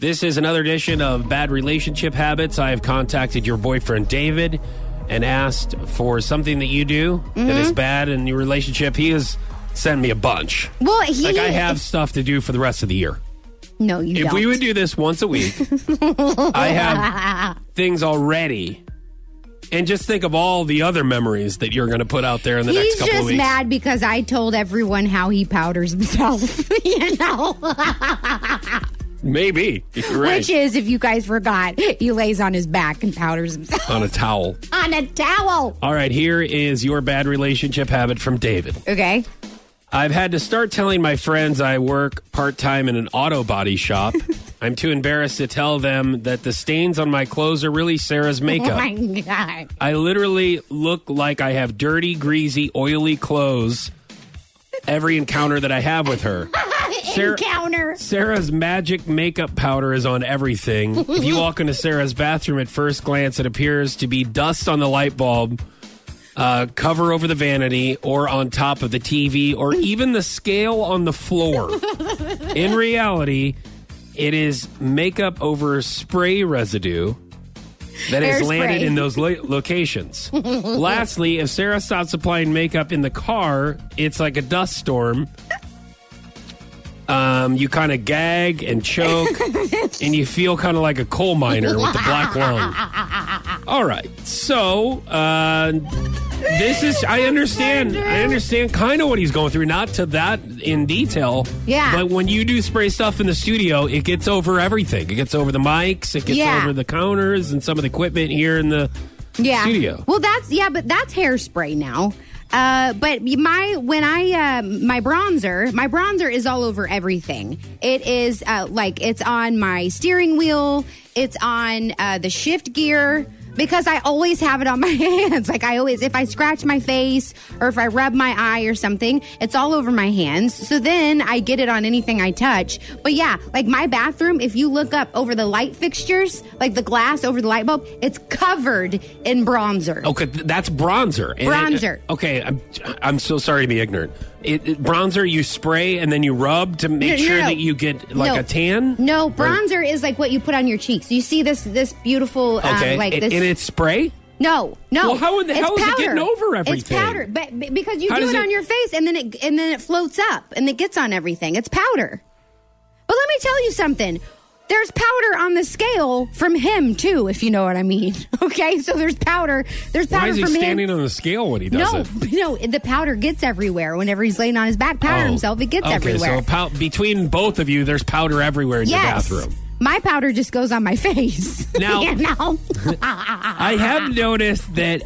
This is another edition of Bad Relationship Habits. I have contacted your boyfriend, David, and asked for something that you do that is bad in your relationship. He has sent me a bunch. Well, I have stuff to do for the rest of the year. No, you don't. If we would do this once a week, I have things already. And just think of all the other memories that you're going to put out there in the next couple of weeks. He's just mad because I told everyone how he powders himself, you know? Maybe. Right. Which is, if you guys forgot, he lays on his back and powders himself. On a towel. On a towel. All right, here is your bad relationship habit from David. Okay. I've had to start telling my friends I work part-time in an auto body shop. I'm too embarrassed to tell them that the stains on my clothes are really Sarah's makeup. Oh, my God. I literally look like I have dirty, greasy, oily clothes every encounter that I have with her. Sarah's magic makeup powder is on everything. If you walk into Sarah's bathroom at first glance, it appears to be dust on the light bulb, cover over the vanity, or on top of the TV, or even the scale on the floor. In reality, it is makeup over spray residue that has landed in those locations. Lastly, if Sarah stops applying makeup in the car, it's like a dust storm. You kind of gag and choke, and you feel kind of like a coal miner with the black lung. All right, so this is, I understand kind of what he's going through, not to that in detail. Yeah. But when you do spray stuff in the studio, it gets over everything. It gets over the mics, it gets over the counters and some of the equipment here in the studio. Well, that's hairspray now. But my bronzer is all over everything. It is it's on my steering wheel. It's on the shift gear because I always have it on my hands. Like if I scratch my face or if I rub my eye or something, it's all over my hands. So then I get it on anything I touch. But yeah, like my bathroom, if you look up over the light fixtures, like the glass over the light bulb, it's covered in bronzer. Okay, that's bronzer. Bronzer. I'm so sorry to be ignorant. Bronzer you spray and then you rub to make sure that you get a tan? No, bronzer is like what you put on your cheeks. You see this beautiful and it's spray? No. Well, how is it getting over everything? It's powder, but because you do it on your face and then it floats up and it gets on everything. It's powder. But let me tell you something. There's powder on the scale from him, too, if you know what I mean. Okay? So there's powder. Why is he standing on the scale when he does it? No, the powder gets everywhere. Whenever he's laying on his back, powder himself, it gets everywhere. Okay, so between both of you, there's powder everywhere in your bathroom. My powder just goes on my face. Now, I have noticed that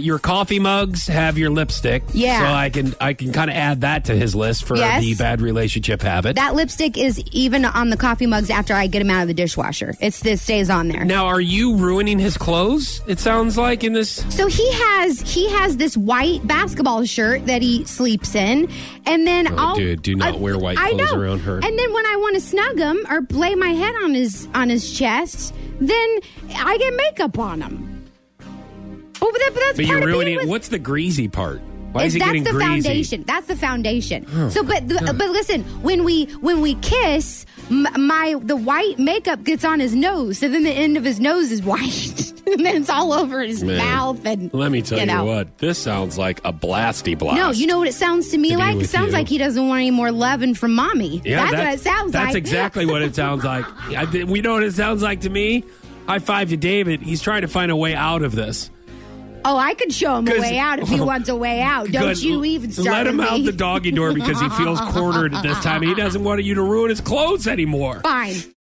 your coffee mugs have your lipstick. Yeah. So I can kind of add that to his list for the bad relationship habit. That lipstick is even on the coffee mugs after I get them out of the dishwasher. It stays on there. Now, are you ruining his clothes? It sounds like in this. So he has this white basketball shirt that he sleeps in, and then dude, do not wear white clothes around her. And then when I want to snug him or lay my head on his chest, then I get makeup on him. Oh, but you're ruining it. What's the greasy part? Why is it getting greasy? That's the foundation. Oh, so, but listen, when we kiss, the white makeup gets on his nose, so then the end of his nose is white, and then it's all over his mouth. And let me tell you what, this sounds like a blasty blast. No, you know what it sounds to me like? It sounds like he doesn't want any more loving from mommy. Yeah, that's what it sounds like. That's exactly what it sounds like. We know what it sounds like to me. High five to David. He's trying to find a way out of this. Oh, I could show him a way out if he wants a way out. Don't you even start Let him out the doggy door because he feels cornered at this time. He doesn't want you to ruin his clothes anymore. Fine.